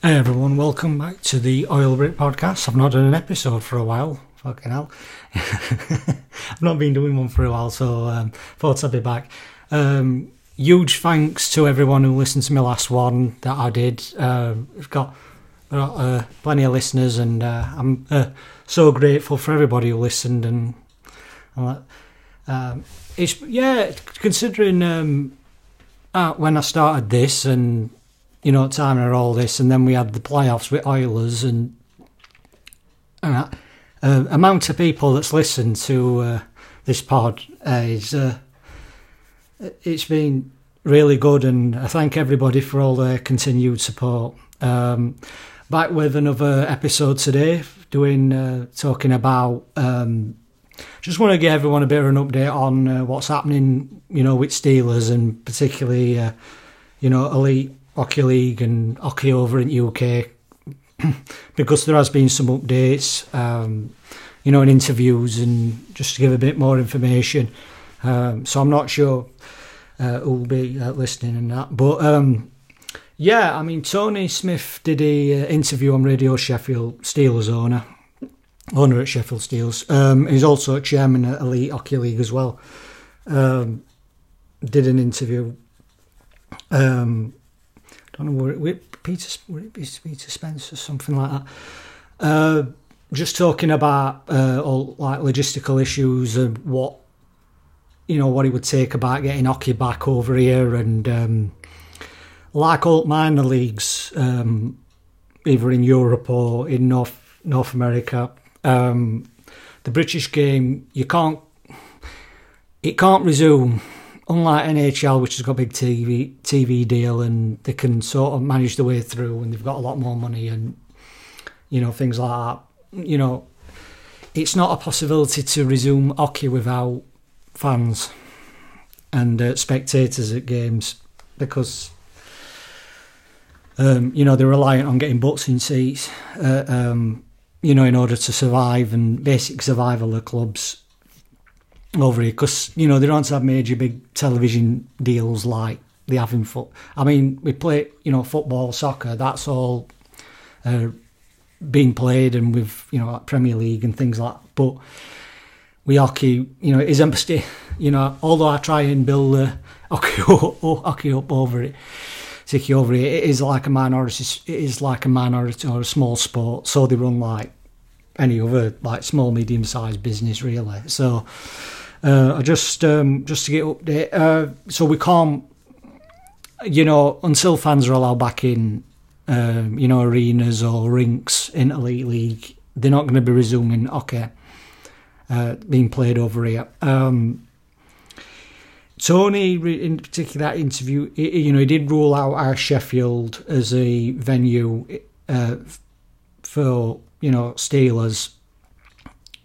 Hey everyone, welcome back to the Oil Rip Podcast. I've not done an episode for a while, fucking hell. I've not been doing one for a while, so thought I'd be back. Huge thanks to everyone who listened to my last one that I did. I've got plenty of listeners, and I'm so grateful for everybody who listened. And it's considering when I started this and, you know, timing and all this, and then we had the playoffs with Oilers, and amount of people that's listened to this pod is it's been really good, and I thank everybody for all their continued support. Back with another episode today, doing talking about. Just want to give everyone a bit of an update on what's happening, you know, with Steelers, and particularly, you know, Elite Hockey League and hockey over in UK, because there has been some updates, you know, and interviews, and just to give a bit more information. So I'm not sure who'll be listening and that, but yeah, I mean, Tony Smith did a interview on Radio Sheffield, Steelers owner at Sheffield Steelers. He's also chairman at Elite Hockey League as well. Did an interview. Peter Spencer, something like that. Just talking about all like logistical issues and what, you know, what it would take about getting hockey back over here, and like all minor leagues, either in Europe or in North America, the British game it can't resume. Unlike NHL, which has got a big TV deal, and they can sort of manage their way through, and they've got a lot more money, and, you know, things like that. You know, it's not a possibility to resume hockey without fans and spectators at games, because, you know, they're reliant on getting butts in seats, you know, in order to survive, and basic survival of clubs over here, because, you know, they don't have major big television deals like they have in foot. I mean, we play, you know, football, soccer, that's all being played, and with, you know, like Premier League and things like that. But we hockey, you know, it is empty. You know, although I try and build hockey up over it, particularly over here, it is like a minority or a small sport, so they run like any other like small, medium-sized business, really. So just to get update, so we can't, you know, until fans are allowed back in, you know, arenas or rinks in Elite League, they're not going to be resuming hockey being played over here. Tony, in particular, that interview, you know, he did rule out our Sheffield as a venue for, you know, Steelers,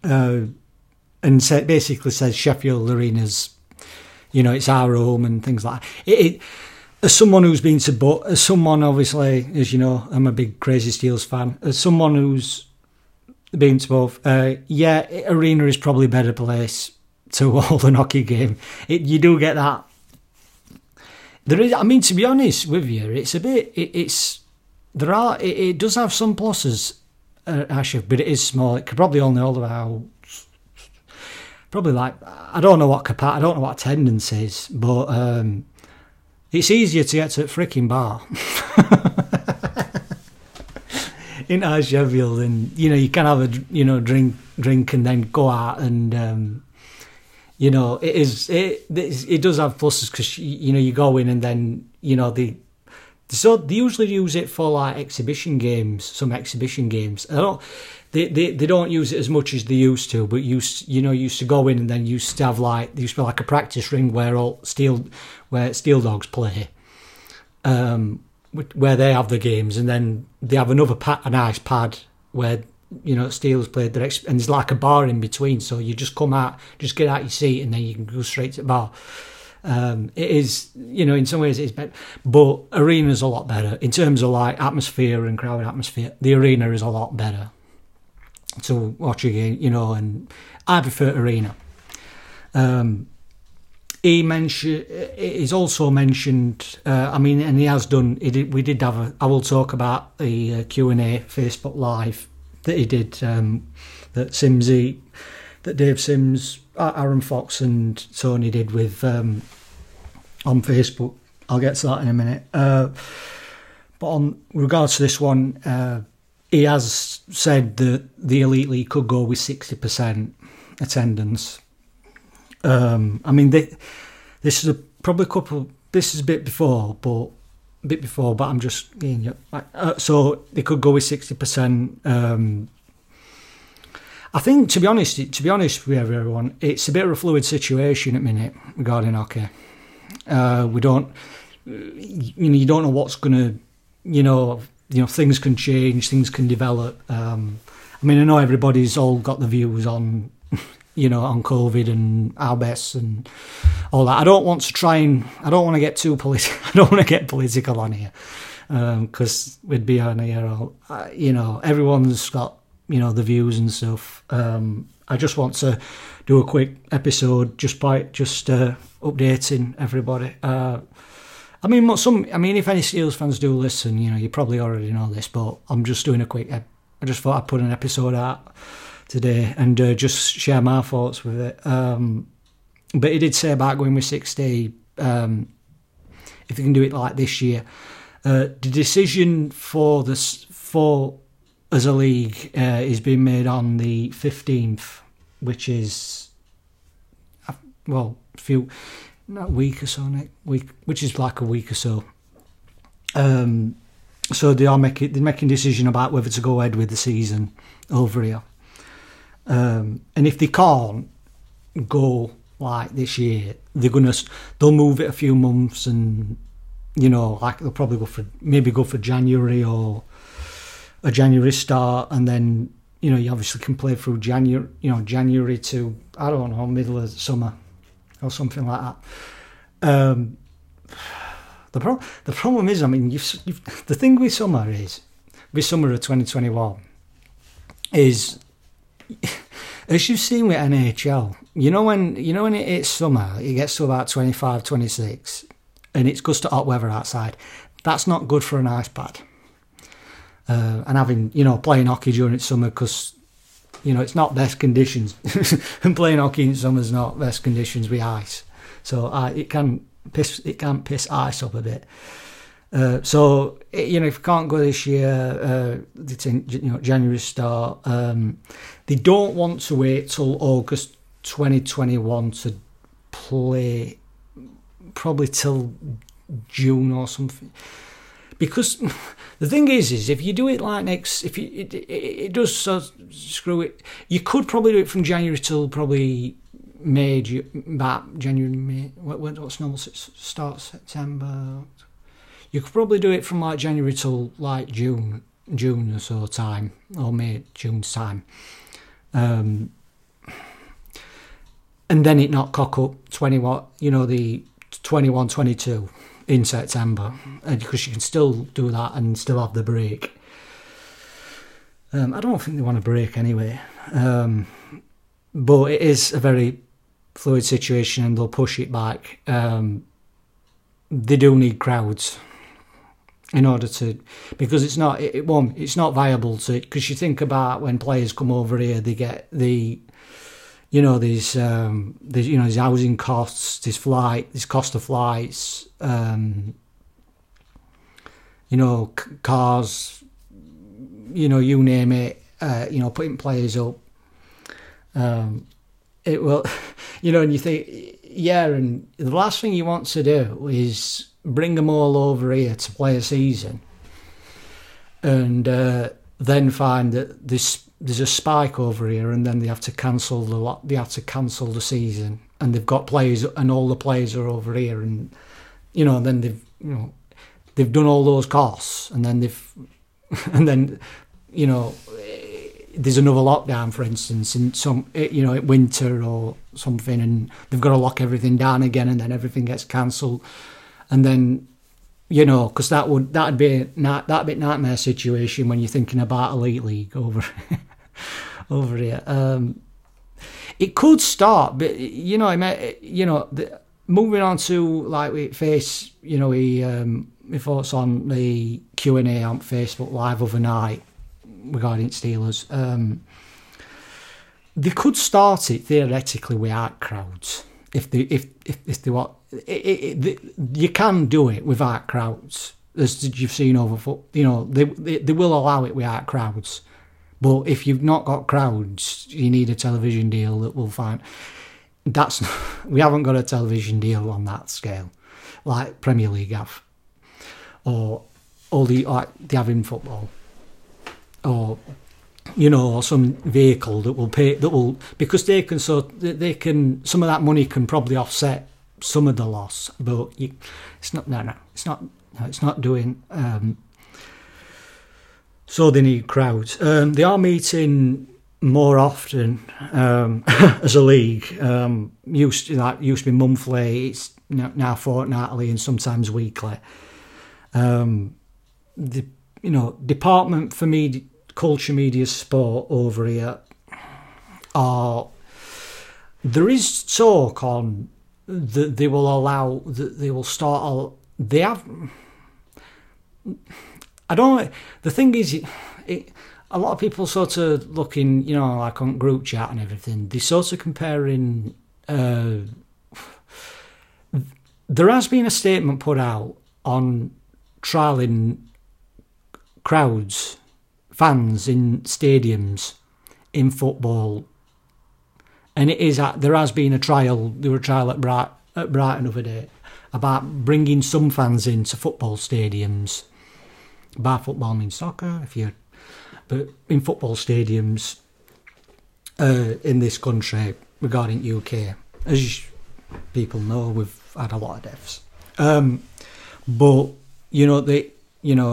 and basically says Sheffield Arena's, you know, it's our home and things like that. As someone who's been to both, as someone, obviously, as you know, I'm a big crazy Steelers fan, as someone who's been to both, yeah, Arena is probably a better place to hold an hockey game. You do get that. There is, I mean, to be honest with you, it's a bit, it does have some pluses, Ashfield, but it is small. It could probably only hold about I don't know what attendance is, but it's easier to get to a freaking bar in Ashfield, and, you know, you can have a, you know, drink and then go out, and you know, it does have pluses, because, you know, you go in, and then, you know, so they usually use it for like exhibition games. They don't use it as much as they used to, but used to go in, and then used to have like, there used to be like a practice ring where Steel Dogs play, where they have the games, and then they have another a nice pad where, you know, Steelers played their, and there's like a bar in between, so you just come out, just get out your seat, and then you can go straight to the bar. It is, you know, in some ways it's better, but Arena's a lot better in terms of like atmosphere and crowd atmosphere. The Arena is a lot better to watch a game, you know, and I prefer Arena. It is also mentioned. I mean, and he has done. I will talk about the Q&A Facebook Live that he did. That Simsy, that Dave Sims, Aaron Fox, and Tony did with on Facebook. I'll get to that in a minute. But on regards to this one, he has said that the Elite League could go with 60% attendance. I mean, this is This is a bit before, but I'm just. So they could go with 60%. I think, to be honest with everyone, it's a bit of a fluid situation at the minute regarding hockey. We don't, you don't know what's going to, things can change, things can develop. I mean, I know everybody's all got the views on, on COVID and our best and all that. I don't want to get too political. I don't want to get political on here because we'd be on here all, everyone's got, the views and stuff. I just want to do a quick episode just by updating everybody. If any Steelers fans do listen, you probably already know this, but I'm just doing a quick. I just thought I'd put an episode out today and just share my thoughts with it. But he did say about going with 60. If you can do it like this year, the decision for as a league is being made on the 15th, which is a week or so. So they're making a decision about whether to go ahead with the season over here. And if they can't go like this year, they'll move it a few months, and they'll probably go for January or a January start, and then you obviously can play through January, January to middle of summer or something like that. The problem is, the thing with summer is, with summer of 2021 is, as you've seen with NHL, when it hits summer, it gets to about 25, 26, and it's gusty hot weather outside. That's not good for an ice pad. And having, playing hockey during summer, because, it's not best conditions. And playing hockey in summer's not best conditions with ice. So it can piss ice up a bit. So, if you can't go this year, January start, they don't want to wait till August 2021 to play, probably till June or something. Because the thing is if you do it like it does sort of screw it. You could probably do it from January till probably May, May. What's normal start? September. You could probably do it from January till June or so time, or May, June's time. And then it not cock up 21, 22. In September, because you can still do that and still have the break. I don't think they want a break anyway, but it is a very fluid situation, and they'll push it back. They do need crowds in order to, because it's not viable to. Because you think about when players come over here, they get the. These housing costs, this cost of flights, cars, you name it, putting players up. It will, and you think, yeah, and the last thing you want to do is bring them all over here to play a season, and then find that there's a spike over here, and then they have to cancel the season, and they've got players, and all the players are over here, and then they've done all those costs, and then there's another lockdown, for instance, in some at winter or something, and they've got to lock everything down again, and then everything gets cancelled, and then. Because that'd be a nightmare situation when you're thinking about Elite League over here. It could start, but Moving on to, like, we face, you know, my thoughts on the Q&A on Facebook Live other night regarding Steelers. They could start it theoretically without crowds if they want. You can do it without crowds, as you've seen over. You know, they will allow it without crowds, but if you've not got crowds, you need a television deal that will find. We haven't got a television deal on that scale, like Premier League have, or all the like they have in football, or. You know, some vehicle that will pay, that will, because they can, so they can, some of that money can probably offset some of the loss, but it's not doing. So they need crowds. They are meeting more often as a league. Used to be monthly. It's now fortnightly and sometimes weekly. Department for Media, Culture, Media, Sport over here. There is talk on that they will allow, that they will start. They have. I don't. The thing is, a lot of people sort of looking, you know, like on group chat and everything. They sort of comparing. There has been a statement put out on trialing crowds. Fans in stadiums in football, and it is there has been a trial. There was a trial at Brighton the other day about bringing some fans into football stadiums. By football means soccer, but in football stadiums in this country regarding UK, as people know, we've had a lot of deaths. But you know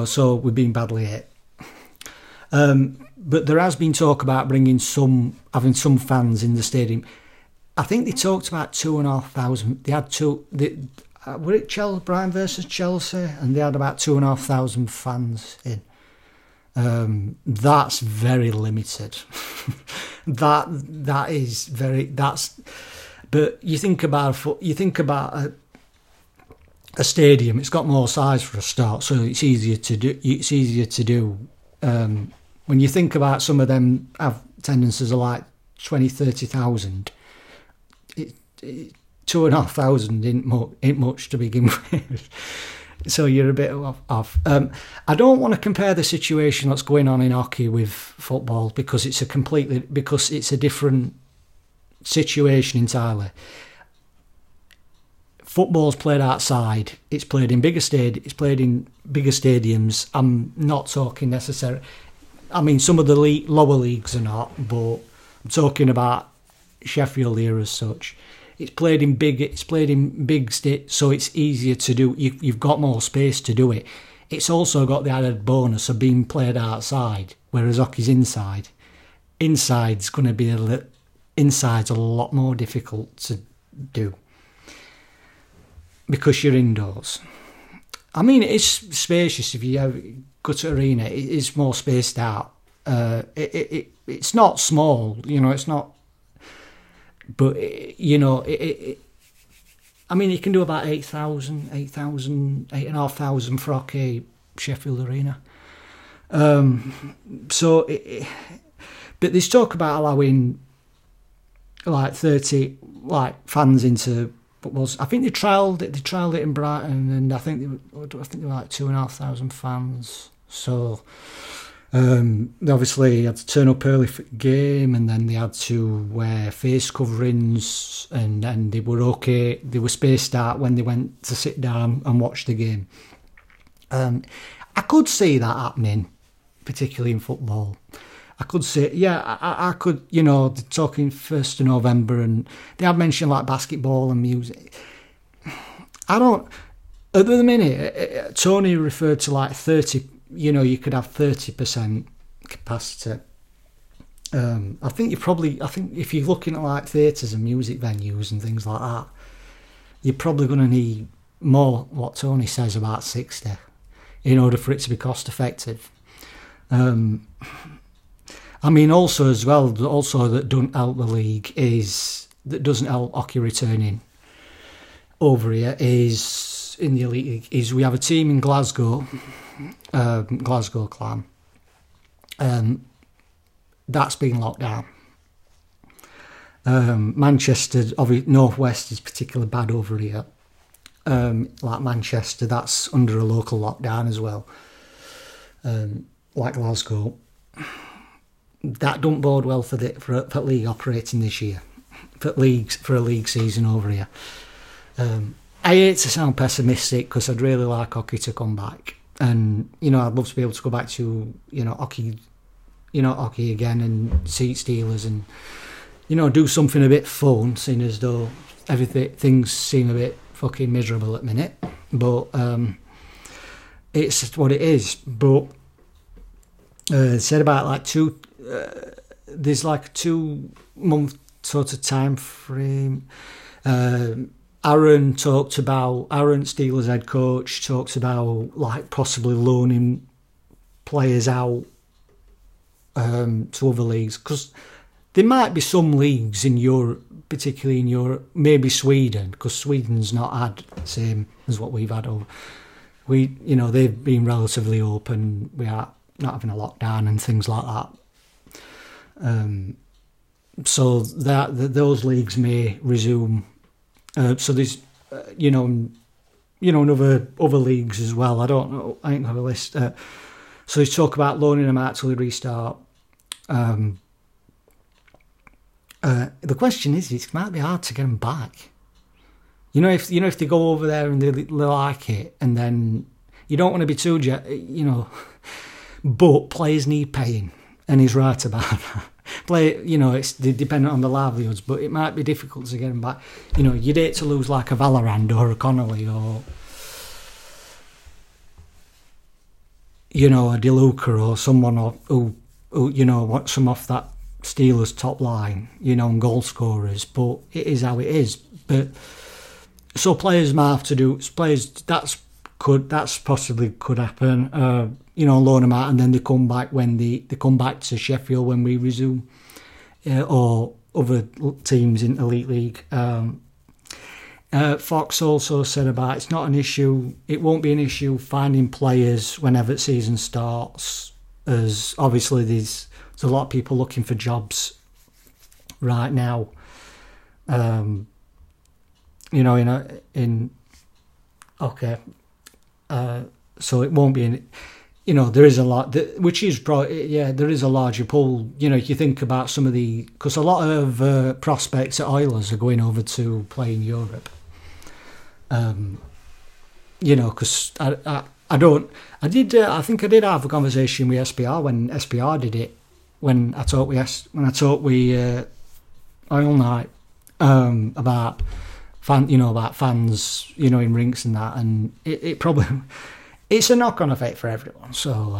so we've been badly hit. But there has been talk about having some fans in the stadium. I think they talked about 2,500. They had were it Brighton versus Chelsea, and they had about 2,500 fans in. That's very limited. that is very. But you think about a stadium. It's got more size for a start, so it's easier to do. When you think about some of them have attendances of like 30,000, 2,500 ain't much to begin with. So you're a bit off. I don't want to compare the situation that's going on in hockey with football because it's a different situation entirely. Football's played outside. It's played in bigger stadiums. I'm not talking necessarily. I mean, some of the lower leagues are not, but I'm talking about Sheffield here as such. It's played in big. It's played in big states, so it's easier to do. You've got more space to do it. It's also got the added bonus of being played outside, whereas hockey's inside. Inside's a lot more difficult to do. Because you're indoors. I mean, it's spacious. If you go to Arena, it is more spaced out. It's not small, you know. It's not, but you know, I mean, you can do about 8,500 for hockey, Sheffield Arena. But there's talk about allowing like 30 like fans into. But I think they trialled it. They trialled it in Brighton, and I think they were like 2,500 fans. So they obviously had to turn up early for the game, and then they had to wear face coverings, and they were okay. They were spaced out when they went to sit down and watch the game. I could see that happening, particularly in football. I could say, I could, you know, talking 1st of November, and they have mentioned like basketball and music. At the minute, Tony referred to like 30, you know, you could have 30% capacity. I think if you're looking at like theatres and music venues and things like that, you're probably going to need more, what Tony says, about 60 in order for it to be cost effective. I mean, also that doesn't help hockey returning. over here is in the Elite League is we have a team in Glasgow, Glasgow Clan, that's been locked down. Manchester, obviously, Northwest is particularly bad over here. Like Manchester, that's under a local lockdown as well. Like Glasgow, that don't bode well for league operating this year, for a league season over here. I hate to sound pessimistic because I'd really like hockey to come back, and I'd love to be able to go back to hockey again and see Steelers and do something a bit fun, seeing as though things seem a bit fucking miserable at the minute. But it's what it is. But said about like there's like a 2 month sort of time frame. Aaron, Steelers head coach, talks about like possibly loaning players out to other leagues, because there might be some leagues in Europe, particularly in Europe, maybe Sweden, because Sweden's not had the same as what we've had over. They've been relatively open. We are not having a lockdown and things like that. So that those leagues may resume. So there's, in other leagues as well. I don't know. I ain't got a list. So there's talk about loaning them out till they restart. The question is, it might be hard to get them back. If they go over there and they like it, and then you don't want to be too, but players need paying, and he's right about that. It's dependent on the livelihoods, but it might be difficult to get them back. You'd hate to lose like a Valorant or a Connolly or a De Luca or someone who wants them off that Steelers top line, and goal scorers, but it is how it is. But so players might have to do that's possibly could happen. Loan them out, and then they come back when they come back to Sheffield when we resume, or other teams in Elite League. Fox also said about it's not an issue. It won't be an issue finding players whenever the season starts, as obviously there's a lot of people looking for jobs right now. So it won't be there is a lot, which is probably, there is a larger pool. If you think about some of the, because a lot of prospects at Oilers are going over to play in Europe. Because I think I did have a conversation with SPR when SPR did it. When I talked with Oil Night about fans, in rinks and that, and it probably it's a knock-on effect for everyone. So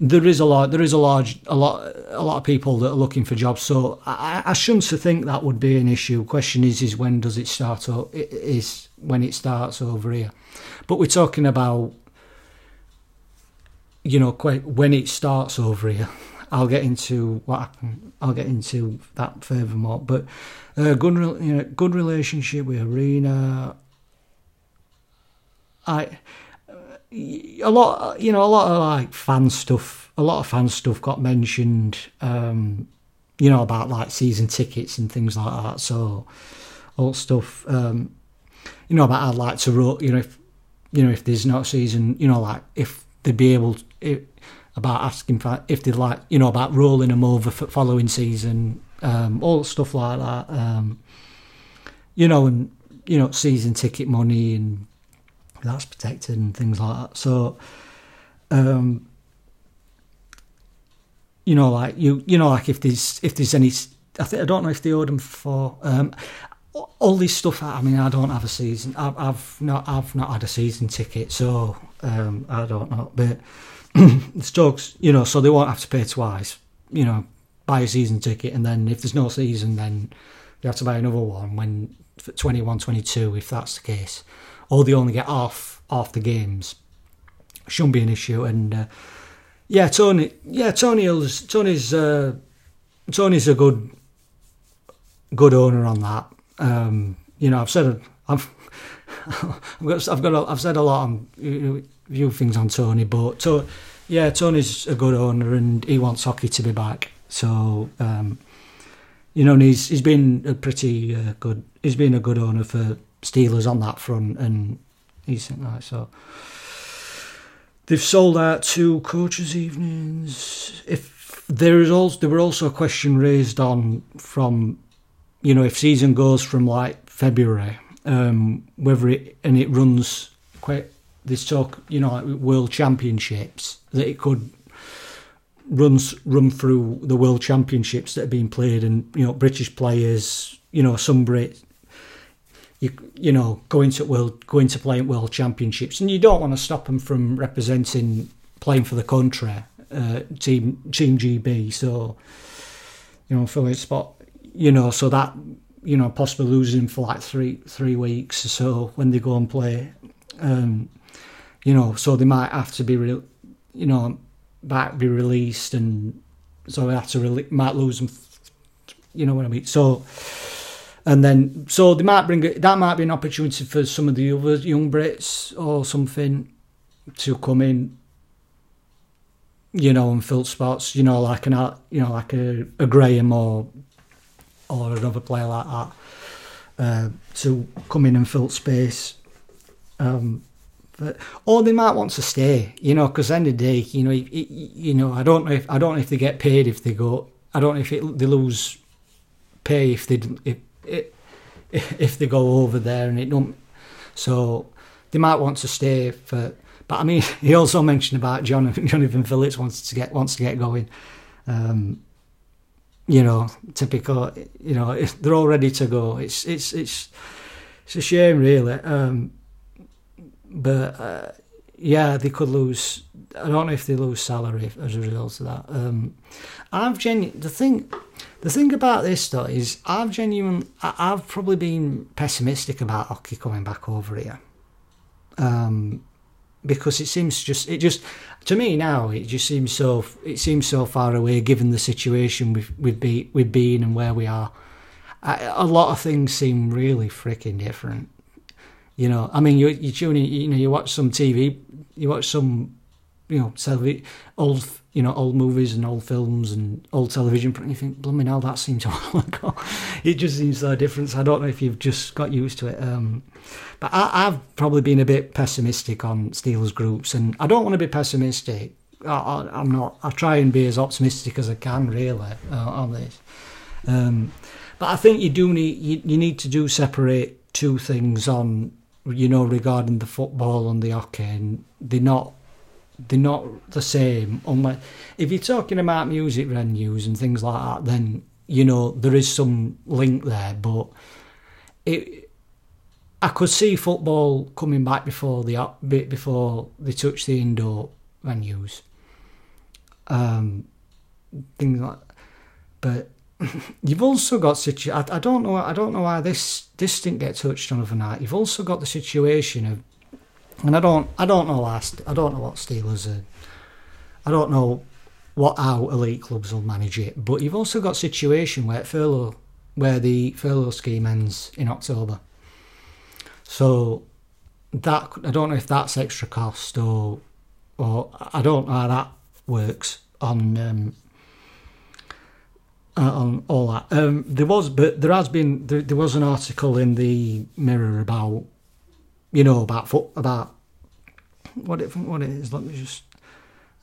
there is a lot of people that are looking for jobs. So I shouldn't think that would be an issue. Question is when does it start? Or it is when it starts over here, but we're talking about. When it starts over here, I'll get into what happened. I'll get into that furthermore. But good relationship with Arena. A lot of fan stuff got mentioned. About like season tickets and things like that. So all stuff. About I'd like to. If there's not a season. If they'd be able to. About asking if they'd like, about rolling them over for following season, all stuff like that, and season ticket money and that's protected and things like that. So, if there's any, I don't know if they owed them for all this stuff. I mean, I don't have a season. I've not had a season ticket, so I don't know, but. It's jokes, so they won't have to pay twice, buy a season ticket, and then if there's no season, then they have to buy another one when for 21, 22, if that's the case. Or they only get half the games. Shouldn't be an issue. And Tony's a good owner on that. I've said a lot on view things on Tony, but Tony's a good owner and he wants hockey to be back. So and he's been a pretty good. He's been a good owner for Steelers on that front, and he's like so. They've sold out 2 coaches' evenings. There were also a question raised on from, if season goes from like February, whether it runs quite this talk, like World Championships, that it could run through the World Championships that are being played, and British players, some Brits, going to play at World Championships, and you don't want to stop them from representing, playing for the country. Team GB, so filling spot, so that possibly losing for like three weeks or so when they go and play, so they might have to be released, and so they have to might lose them, what I mean. So and then so they might bring it, that might be an opportunity for some of the other young Brits or something to come in. And fill spots, like a Graham or another player like that, to come in and fill space. Or they might want to stay, because at the end of the day, I don't know if they get paid if they go. I don't know if they lose pay if they go over there and it don't. So they might want to stay for. But I mean, he also mentioned about Jonathan Phillips wants to get going. Typical. They're all ready to go. It's a shame, really. They could lose. I don't know if they lose salary as a result of that. The thing about this though is I've probably been pessimistic about hockey coming back over here. Because it seems to me now it seems so far away given the situation we've been and where we are. A lot of things seem really freaking different. I mean, you tune in, you watch some TV, you watch some old movies and old films and old television, and you think, blooming hell, that seems a while ago. It just seems so different. I don't know if you've just got used to it. But I've probably been a bit pessimistic on Steelers groups, and I don't want to be pessimistic. I'm not. I try and be as optimistic as I can, really, on this. But I think you need to separate two things on, regarding the football and the hockey, and they're not the same. Unless if you're talking about music venues and things like that, then there is some link there. But I could see football coming back before they touch the indoor venues, things like. But you've also got situation. I don't know why this didn't get touched on overnight. You've also got the situation of. And I don't know how elite clubs will manage it. But you've also got a situation where the furlough scheme ends in October. So that I don't know if that's extra cost or I don't know how that works on all that. There was an article in the Mirror about. About what it is. Let me just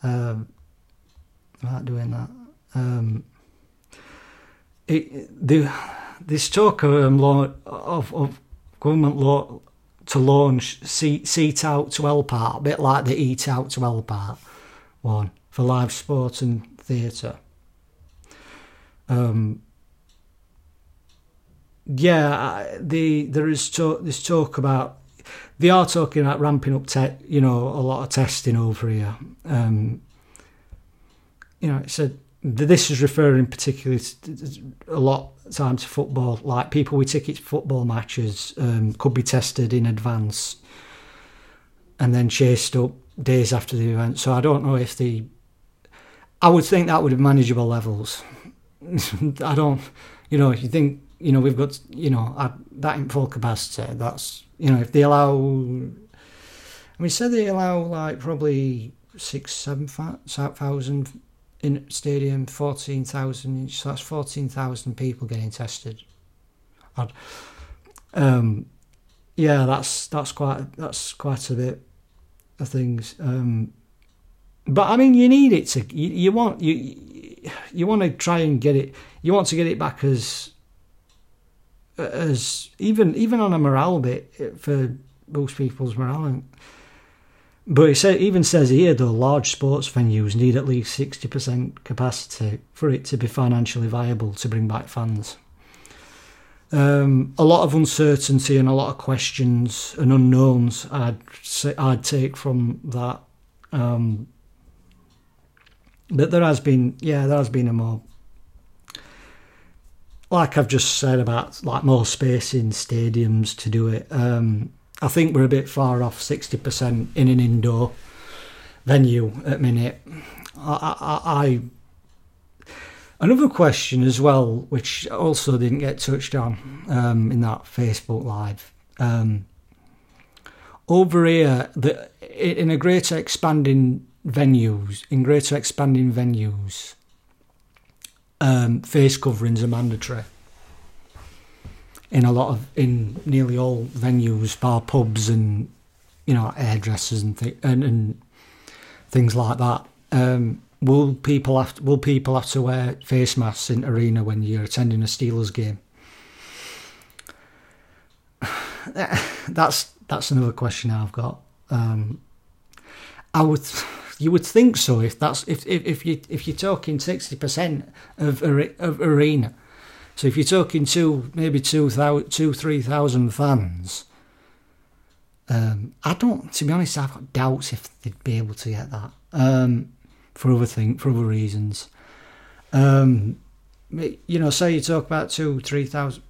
about doing that. This talk of government law to launch seat out to help out, a bit like the eat out to help out one for live sport and theatre. There's talk about. They are talking about ramping up, a lot of testing over here. It said this is referring particularly to a lot of time to football. Like people with tickets to football matches could be tested in advance and then chased up days after the event. So I don't know if I would think that would have manageable levels. I don't. You think you know, we've got, you know, that in full capacity. That's, you know, if they allow, I mean, say they allow like probably 6,000-7,000 in stadium, 14,000, so that's 14,000 people getting tested. Yeah, that's quite a bit of things. But I mean, you need it to, you want to try and get it. You want to get it back as even on a morale bit for most people's morale. But it even says here, though, large sports venues need at least 60% capacity for it to be financially viable to bring back fans. A lot of uncertainty and a lot of questions and unknowns I'd take from that. But there has been a more, like I've just said about, like, more space in stadiums to do it. I think we're a bit far off 60% in an indoor venue at minute. Another question as well, which also didn't get touched on in that Facebook Live. Over here, in greater expanding venues, face coverings are mandatory. In nearly all venues, bar pubs and, you know, hairdressers and things like that. Will people have to wear face masks in arena when you're attending a Steelers game? That's another question I've got. You would think so if you're talking 60% of arena. So if you're talking 2,000-3,000 fans, to be honest, I've got doubts if they'd be able to get that. For other reasons, you know, say you talk about 2,000-3,000,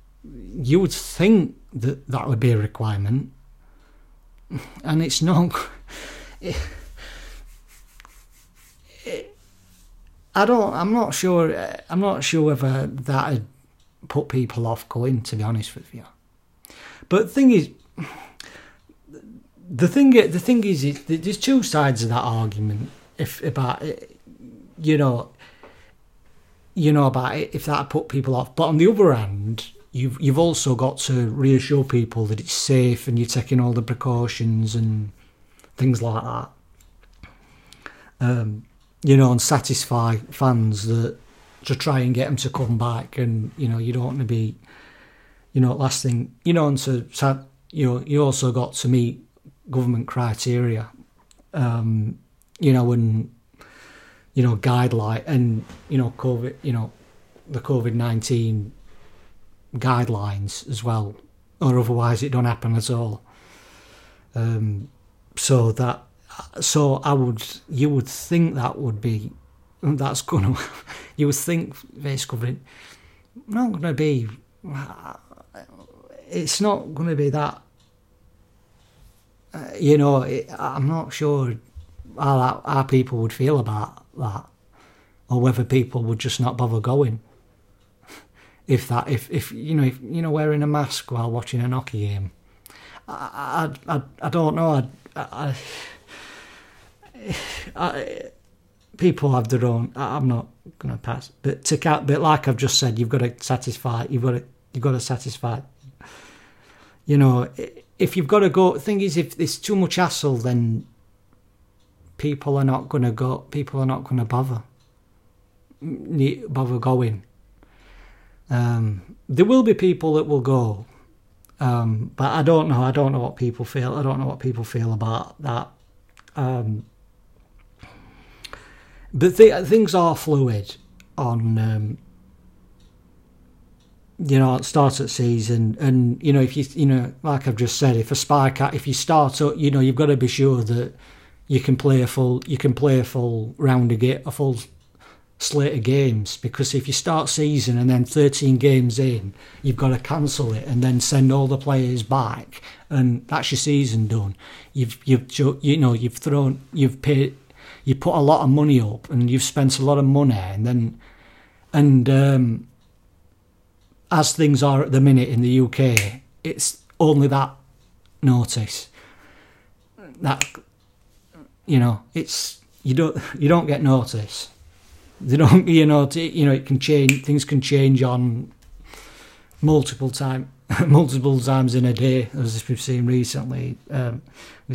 you would think that would be a requirement, and it's not. I'm not sure. I'm not sure whether that had put people off going, to be honest with you. But the thing is, the thing is, there's two sides of that argument. If that put people off, but on the other hand, you've also got to reassure people that it's safe and you're taking all the precautions and things like that. You know, and satisfy fans to try and get them to come back, and you know you don't want to be, you know, last thing, you know, and to, you know, you also got to meet government criteria. You know, and, you know, guideline and, you know, COVID, you know, the COVID-19 guidelines as well, or otherwise it don't happen at all. You would think face covering, it's not going to be that, you know, I'm not sure how people would feel about that, or whether people would just not bother going. If wearing a mask while watching an hockey game, I don't know. People have their own. I'm not gonna pass, but like I've just said, you've got to satisfy. You know, if you've got to go, the thing is, if it's too much hassle, then people are not going to go. People are not going to bother going. There will be people that will go, but I don't know. I don't know what people feel about that. But things are fluid. On you know, start at season, and you know, if you, you know, like I've just said, if a spike, if you start up, you know, you've got to be sure that you can play a full slate of games, because if you start season and then 13 games in, you've got to cancel it and then send all the players back, and that's your season done. You put a lot of money up and you've spent a lot of money, and then as things are at the minute in the UK, it's only that notice. That, you know, it's you don't get notice. They don't, it can change. Things can change on multiple times in a day, as we've seen recently with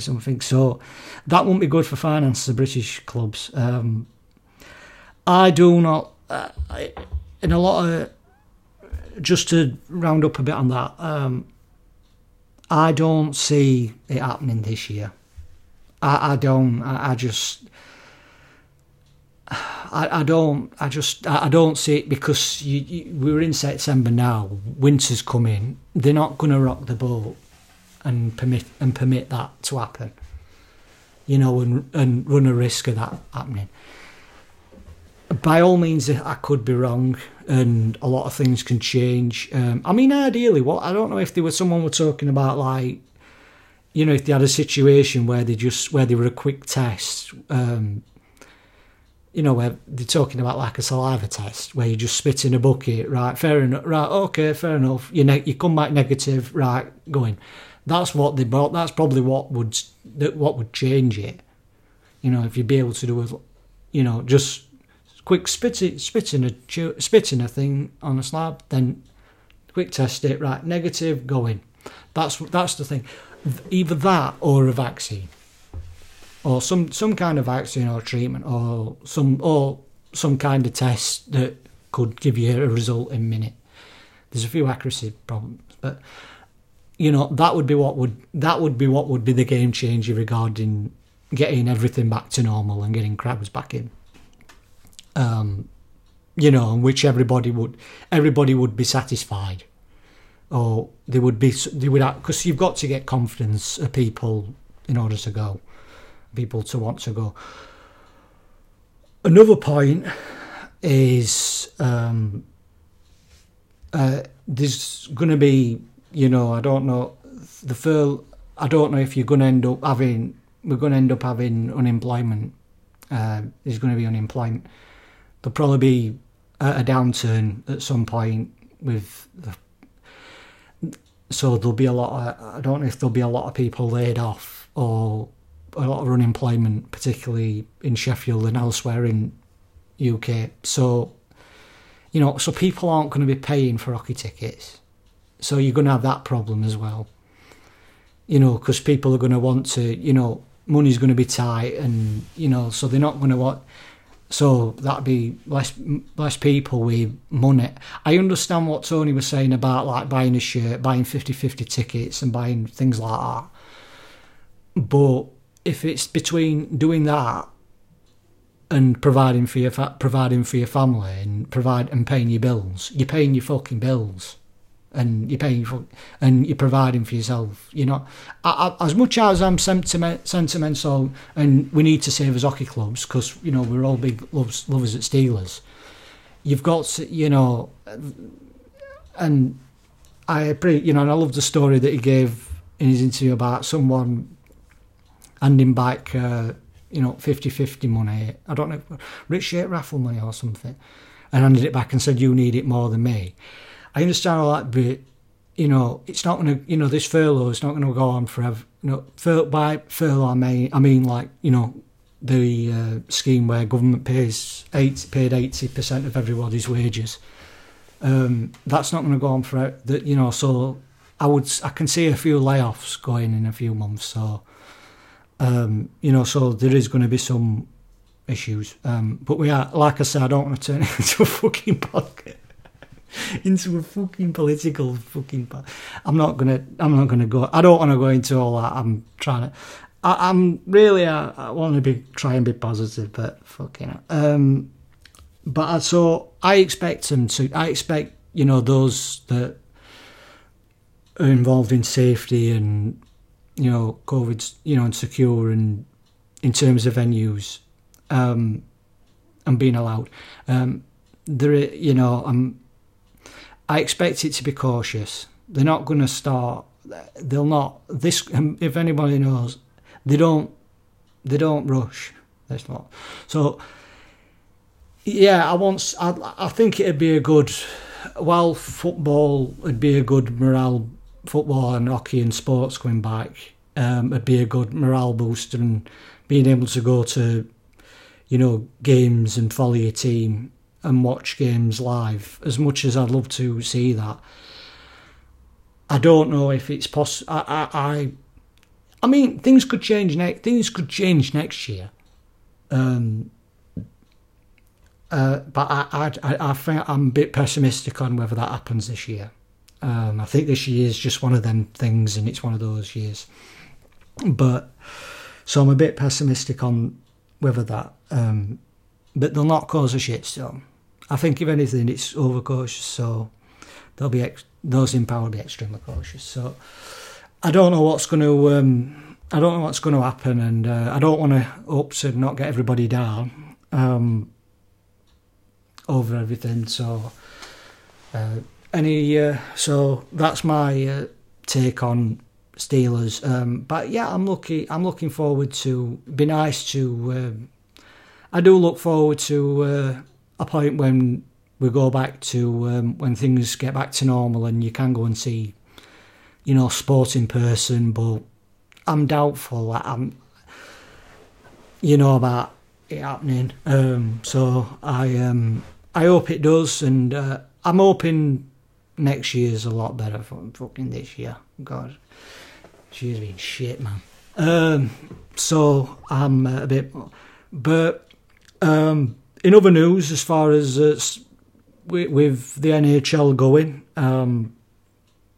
something. So that won't be good for finance to British clubs. I do not, in a lot of, just to round up a bit on that, I don't see it happening this year. I don't see it, because we're in September now. Winter's coming. They're not going to rock the boat and permit that to happen. You know, and run a risk of that happening. By all means, I could be wrong, and a lot of things can change. I mean, ideally, I don't know if someone were talking about, like, you know, if they had a situation where they were a quick test. You know, where they're talking about like a saliva test, where you just spit in a bucket, right? Fair enough, right? Okay, fair enough. You come back negative, right? Going. That's what they bought. That's probably what would change it. You know, if you'd be able to do it, you know, just quick spit in a thing on a slab, then quick test it, right? Negative, going. That's the thing. Either that or a vaccine. Or some kind of vaccine or treatment, or some kind of test that could give you a result in a minute. There's a few accuracy problems, but you know, that would be the game changer regarding getting everything back to normal and getting crabs back in. You know, in which everybody would be satisfied, or they would, because you've got to get confidence of people in order to go. People to want to go. Another point is there's going to be, you know, I don't know if you're going to end up having. We're going to end up having unemployment. There's going to be unemployment. There'll probably be a downturn at some point with. So there'll be a lot of. I don't know if there'll be a lot of people laid off, or a lot of unemployment, particularly in Sheffield and elsewhere in UK. So, you know, so people aren't going to be paying for hockey tickets. So you're going to have that problem as well. You know, because people are going to want to, you know, money's going to be tight, and, you know, so they're not going to want. So that'd be less people with money. I understand what Tony was saying about, like, buying a shirt, buying 50-50 tickets and buying things like that. But if it's between doing that and providing for your family and paying your bills, you're paying your fucking bills, and you're providing for yourself. You know, as much as I'm sentimental, and we need to save as hockey clubs, because, you know, we're all big lovers at Steelers. You've got to, you know, and I love the story that he gave in his interview about someone handing back, 50-50 money. I don't know, rich shirt raffle money or something, and handed it back and said, "You need it more than me." I understand all that, but, you know, it's not going to, you know, this furlough is not going to go on forever. You know, by furlough, I mean, like, you know, the scheme where government paid 80% of everybody's wages. That's not going to go on forever. That, you know, so I can see a few layoffs going in a few months. So. You know, so there is going to be some issues. But we are, like I said, I don't want to turn it into a fucking podcast, into a fucking political fucking. I'm not gonna go. I don't want to go into all that. I'm trying to. I'm really. I want to try and be positive, but fucking. So I expect them to. I expect, you know, those that are involved in safety and, you know, COVID's, you know, insecure, and in terms of venues and being allowed. I expect it to be cautious. They're not going to start. They'll not. This, if anybody knows, they don't rush. That's not. So yeah, I think it'd be a good while football would be a good morale, football and hockey and sports going back, would be a good morale booster, and being able to go to, you know, games and follow your team and watch games live, as much as I'd love to see that, I don't know if it's possible. I mean, things could change next year. But I think I'm a bit pessimistic on whether that happens this year. I think this year is just one of them things, and it's one of those years. But so I'm a bit pessimistic on whether that. But they'll not cause a shitstorm. I think if anything, it's overcautious. So they'll be those in power will be extremely cautious. So I don't know what's going to. I don't know what's going to happen, and I don't want to hope to not get everybody down over everything. So so that's my take on Steelers. But yeah, I'm looking forward to. It'd be nice to. I do look forward to a point when we go back to when things get back to normal and you can go and see, you know, sport in person. But I'm doubtful that about it happening. So I hope it does, and I'm hoping next year's a lot better than fucking this year. God, this year's been shit, man. So I'm a bit, but in other news, as far as with the NHL going.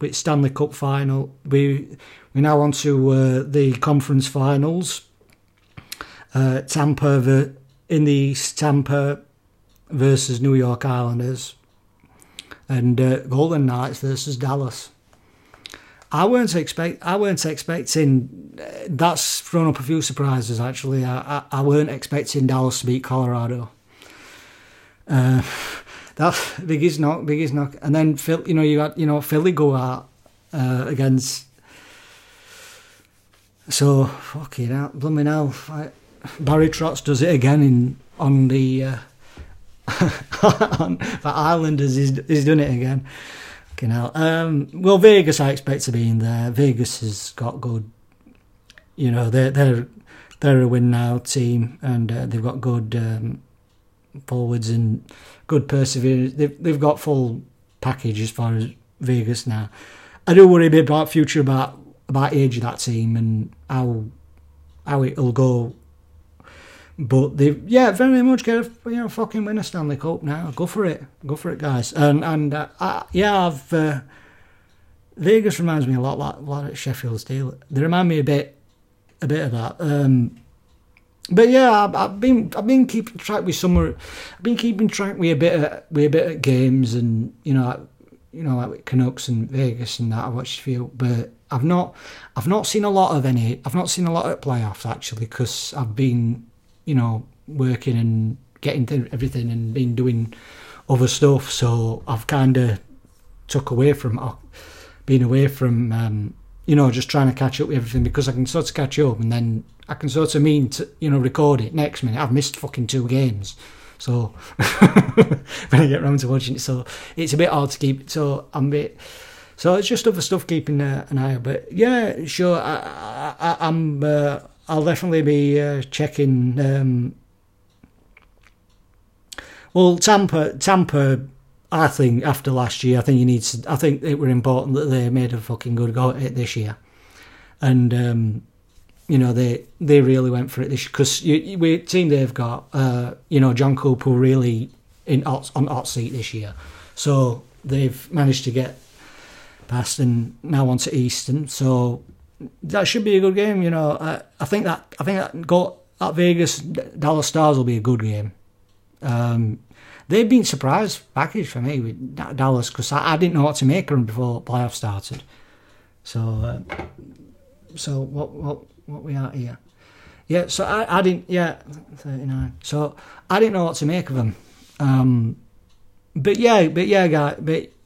With Stanley Cup final, we're now on to the conference finals. In the East, Tampa versus New York Islanders, and Golden Knights versus Dallas. I weren't expecting. That's thrown up a few surprises. Actually, I weren't expecting Dallas to beat Colorado. That's biggest knock, and then Phil, Philly go out against. So fucking hell, blooming hell! Barry Trotz does it again on the for Islanders. He's done it again. Fucking hell. Well, Vegas, I expect to be in there. Vegas has got good. You know, they're a win now team, and they've got good. Forwards and good perseverance. They've got full package as far as Vegas now. I do worry a bit about future about age of that team and how it'll go. But very much get a fucking win a Stanley Cup now. Go for it, guys. And I've Vegas reminds me a lot like Sheffield Steelers. They remind me a bit of that. But yeah, I've been keeping track with summer. I've been keeping track with a bit of games, and like with Canucks and Vegas and that. I watched a few, but I've not seen a lot of any. I've not seen a lot of playoffs actually, because I've been working and getting through everything and been doing other stuff. So I've kind of took away from being away from. Just trying to catch up with everything, because I can sort of catch up and then I can sort of record it next minute. I've missed fucking two games. So when I get round to watching it, so it's a bit hard to keep. So so it's just other stuff keeping an eye on. But yeah, sure. I'm. I'll definitely be checking. Well, Tampa. I think after last year, I think it were important that they made a fucking good go at it this year, and they really went for it this year, because the team they've got, John Cooper really on hot seat this year, so they've managed to get past and now on to Eastern, so that should be a good game. I think that Vegas Dallas Stars will be a good game. They've been surprise package for me with Dallas, because I didn't know what to make of them before playoffs started. So, what we are here? Yeah, so I didn't. Yeah, 39. So I didn't know what to make of them.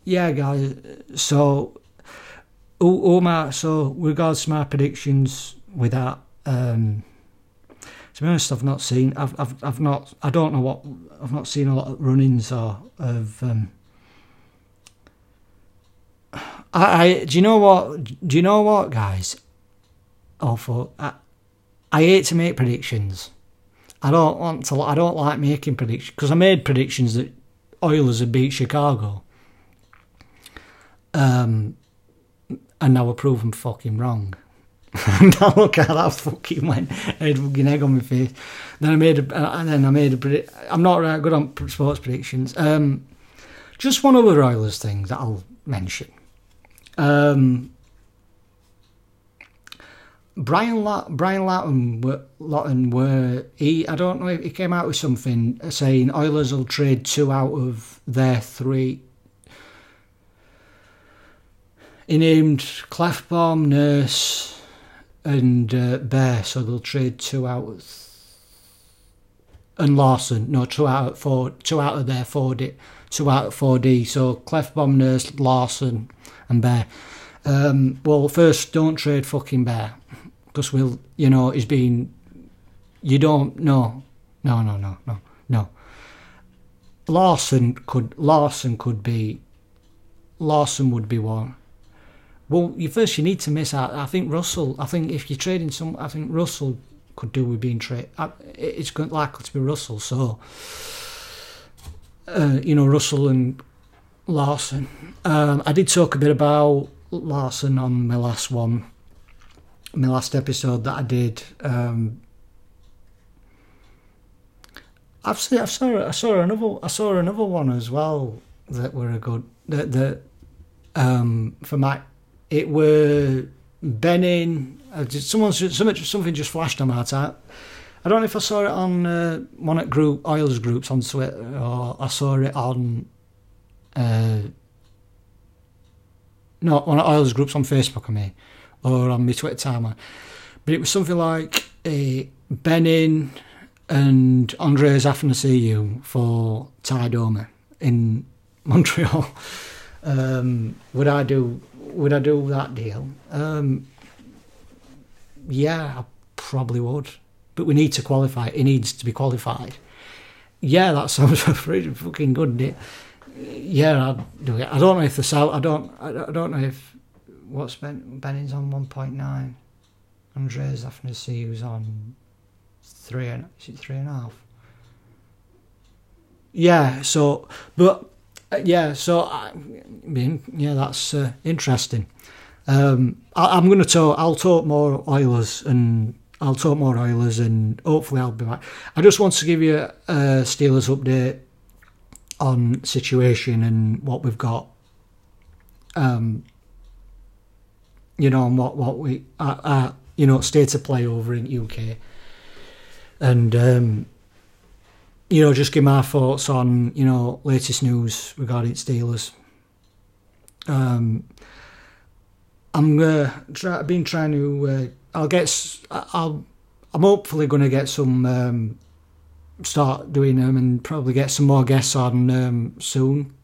Guys. So, regards to my predictions with that. To be honest, I don't know what, I've not seen a lot of run-ins or of Do you know what, guys? Awful. I hate to make predictions. I don't like making predictions, because I made predictions that Oilers would beat Chicago. And now I've proven fucking wrong. Now look at that fucking went. I had a fucking egg on my face. Then I made a I'm not right good on sports predictions. Just one other Oilers thing that I'll mention. Brian Lawton, I don't know if he came out with something saying Oilers will trade 2 out of their 3. He named Klefbom, Nurse, and Bear, so they'll trade 2 out of and Larson. No, 2 out of 4D. So Klefbom, Nurse, Larson, and Bear. Well, first, don't trade fucking Bear. Because we'll, you know, he's been, you don't, no. Larson would be one. Well, you need to miss out. I think Russell could do with being traded. It's likely to be Russell, so, Russell and Larson. I did talk a bit about Larson on my last one. My last episode that I did, I saw another one as well that were a good. It were Benin. Something just flashed on my tab. I don't know if I saw it on one at Oilers groups on Twitter, or I saw it on. No, one at Oilers groups on Facebook. I mean. Or on my Twitter timeline. But it was something like Benin and Andre's Athanasiou for Ty Domer in Montreal. Would I do that deal? Yeah, I probably would. But we need to qualify. It needs to be qualified. Yeah, that sounds a pretty fucking good deal. Yeah, I'd do it. I don't know if the salary. I don't know if. What's Benin's on 1.9? Andre's Athanasiou's on 3.5. Yeah, so that's interesting. I'll talk more Oilers, and hopefully I'll be back. I just want to give you a Steelers update on situation and what we've got. And what we state of play over in UK, and just give my thoughts on latest news regarding Steelers. I'm hopefully going to get some start doing them, and probably get some more guests on soon.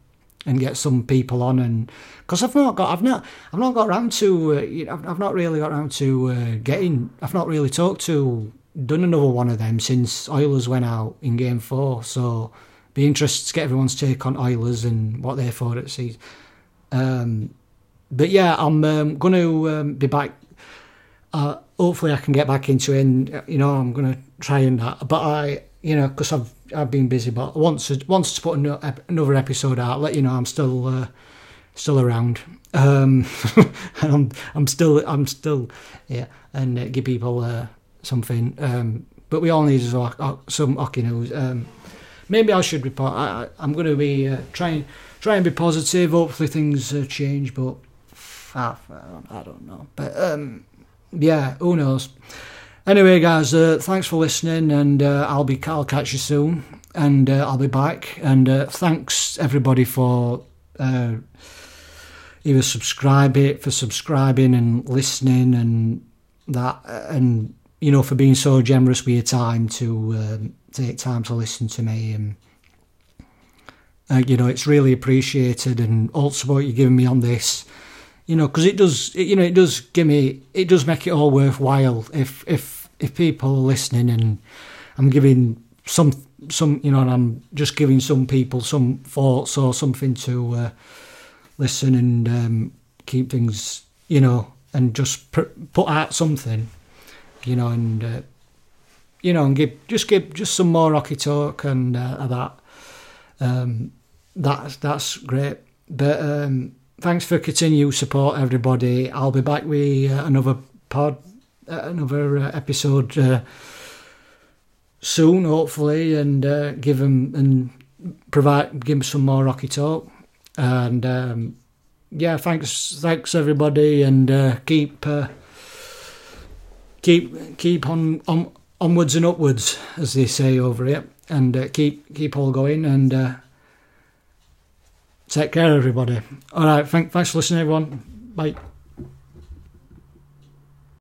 And get some people on, and because I've not really done another one of them since Oilers went out in Game 4. So, be interested to get everyone's take on Oilers and what they're for at season. But yeah, I'm going to be back. Hopefully, I can get back into it. And, I'm going to try and that, but because I've been busy, but I want to put another episode out. Let you know I'm still around, and I'm still, and give people something. But we all need some hockey news. Maybe I should report. I'm going to be try and be positive. Hopefully things change, but I don't know. But yeah, who knows. Anyway, guys, thanks for listening, and I'll catch you soon, and I'll be back. And thanks everybody for either subscribing and listening, and that, and for being so generous with your time to take time to listen to me. And it's really appreciated, and all support you're giving me on this. Because it does make it all worthwhile if people are listening, and I'm giving some, and I'm just giving some people some thoughts or something to listen and keep things, you know, and just put out something, you know, and and give some more hockey talk and that. That's great. But thanks for continued support, everybody. I'll be back with another episode soon, hopefully, and give them some more hockey talk. And thanks everybody, and keep on onwards and upwards, as they say over here, and keep all going, and take care, everybody. All right, thanks for listening, everyone. Bye.